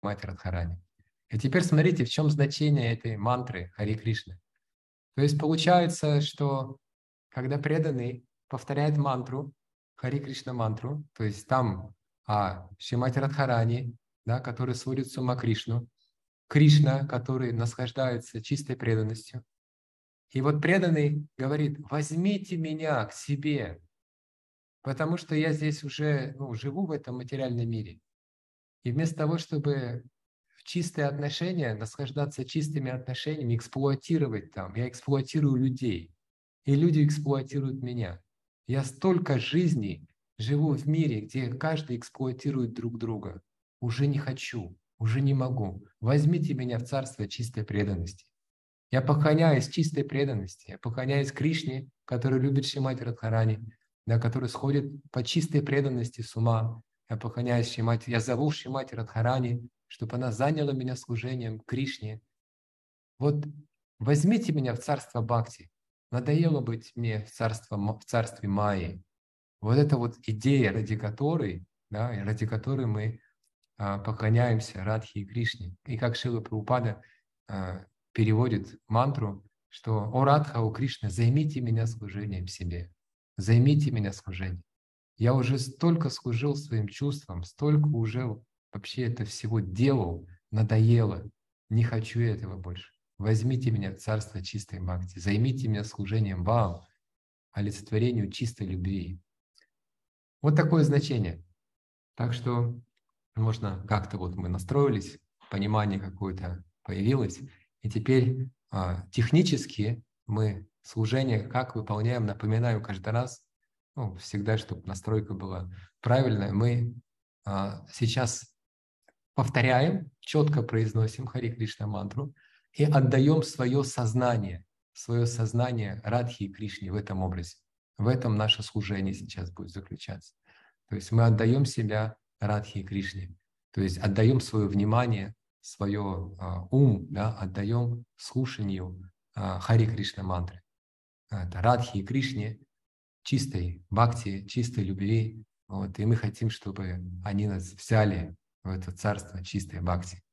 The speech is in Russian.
Шримати Радхарани. И теперь смотрите, в чем значение этой мантры Хари Кришна. То есть получается, что когда преданный повторяет мантру, Хари Кришна мантру, то есть там Шримати Радхарани, да, который сводит с ума Кришну, Кришна, который наслаждается чистой преданностью. И вот преданный говорит: возьмите меня к себе, потому что я здесь уже живу в этом материальном мире. И вместо того, чтобы в чистые отношения, наслаждаться чистыми отношениями, эксплуатировать там, я эксплуатирую людей, и люди эксплуатируют меня. Я столько жизней живу в мире, где каждый эксплуатирует друг друга. Уже не хочу, уже не могу. Возьмите меня в царство чистой преданности. Я поклоняюсь чистой преданности, я поклоняюсь Кришне, который любит Шримати Радхарани, да, который сходит по чистой преданности с ума. Я поклоняюсь Шримати, я зову Шримати Радхарани, чтобы она заняла меня служением Кришне. Вот возьмите меня в царство бхакти. Надоело быть мне в царстве Майи. Вот эта вот идея, ради которой мы поклоняемся Радхе и Кришне. И как Шрила Прабхупада переводит мантру, что «О Радха, о Кришна, займите меня служением себе, займите меня служением. Я уже столько служил своим чувствам, столько уже вообще это всего делал, надоело, не хочу этого больше. Возьмите меня в царство чистой бхакти, займите меня служением вам, олицетворению чистой любви». Вот такое значение. Так что можно как-то вот мы настроились, понимание какое-то появилось. И теперь технически мы служение как выполняем, напоминаю каждый раз, всегда, чтобы настройка была правильная. Мы сейчас повторяем, четко произносим Хари Кришна мантру и отдаем свое сознание Радхе и Кришне в этом образе. В этом наше служение сейчас будет заключаться. То есть мы отдаем себя Радхе и Кришне, то есть отдаем свое внимание, свое ум, да, отдаем слушанию Хари Кришна мантры. Это Радхе и Кришне, чистой бхакти, чистой любви. Вот, и мы хотим, чтобы они нас взяли в это царство чистой бхакти.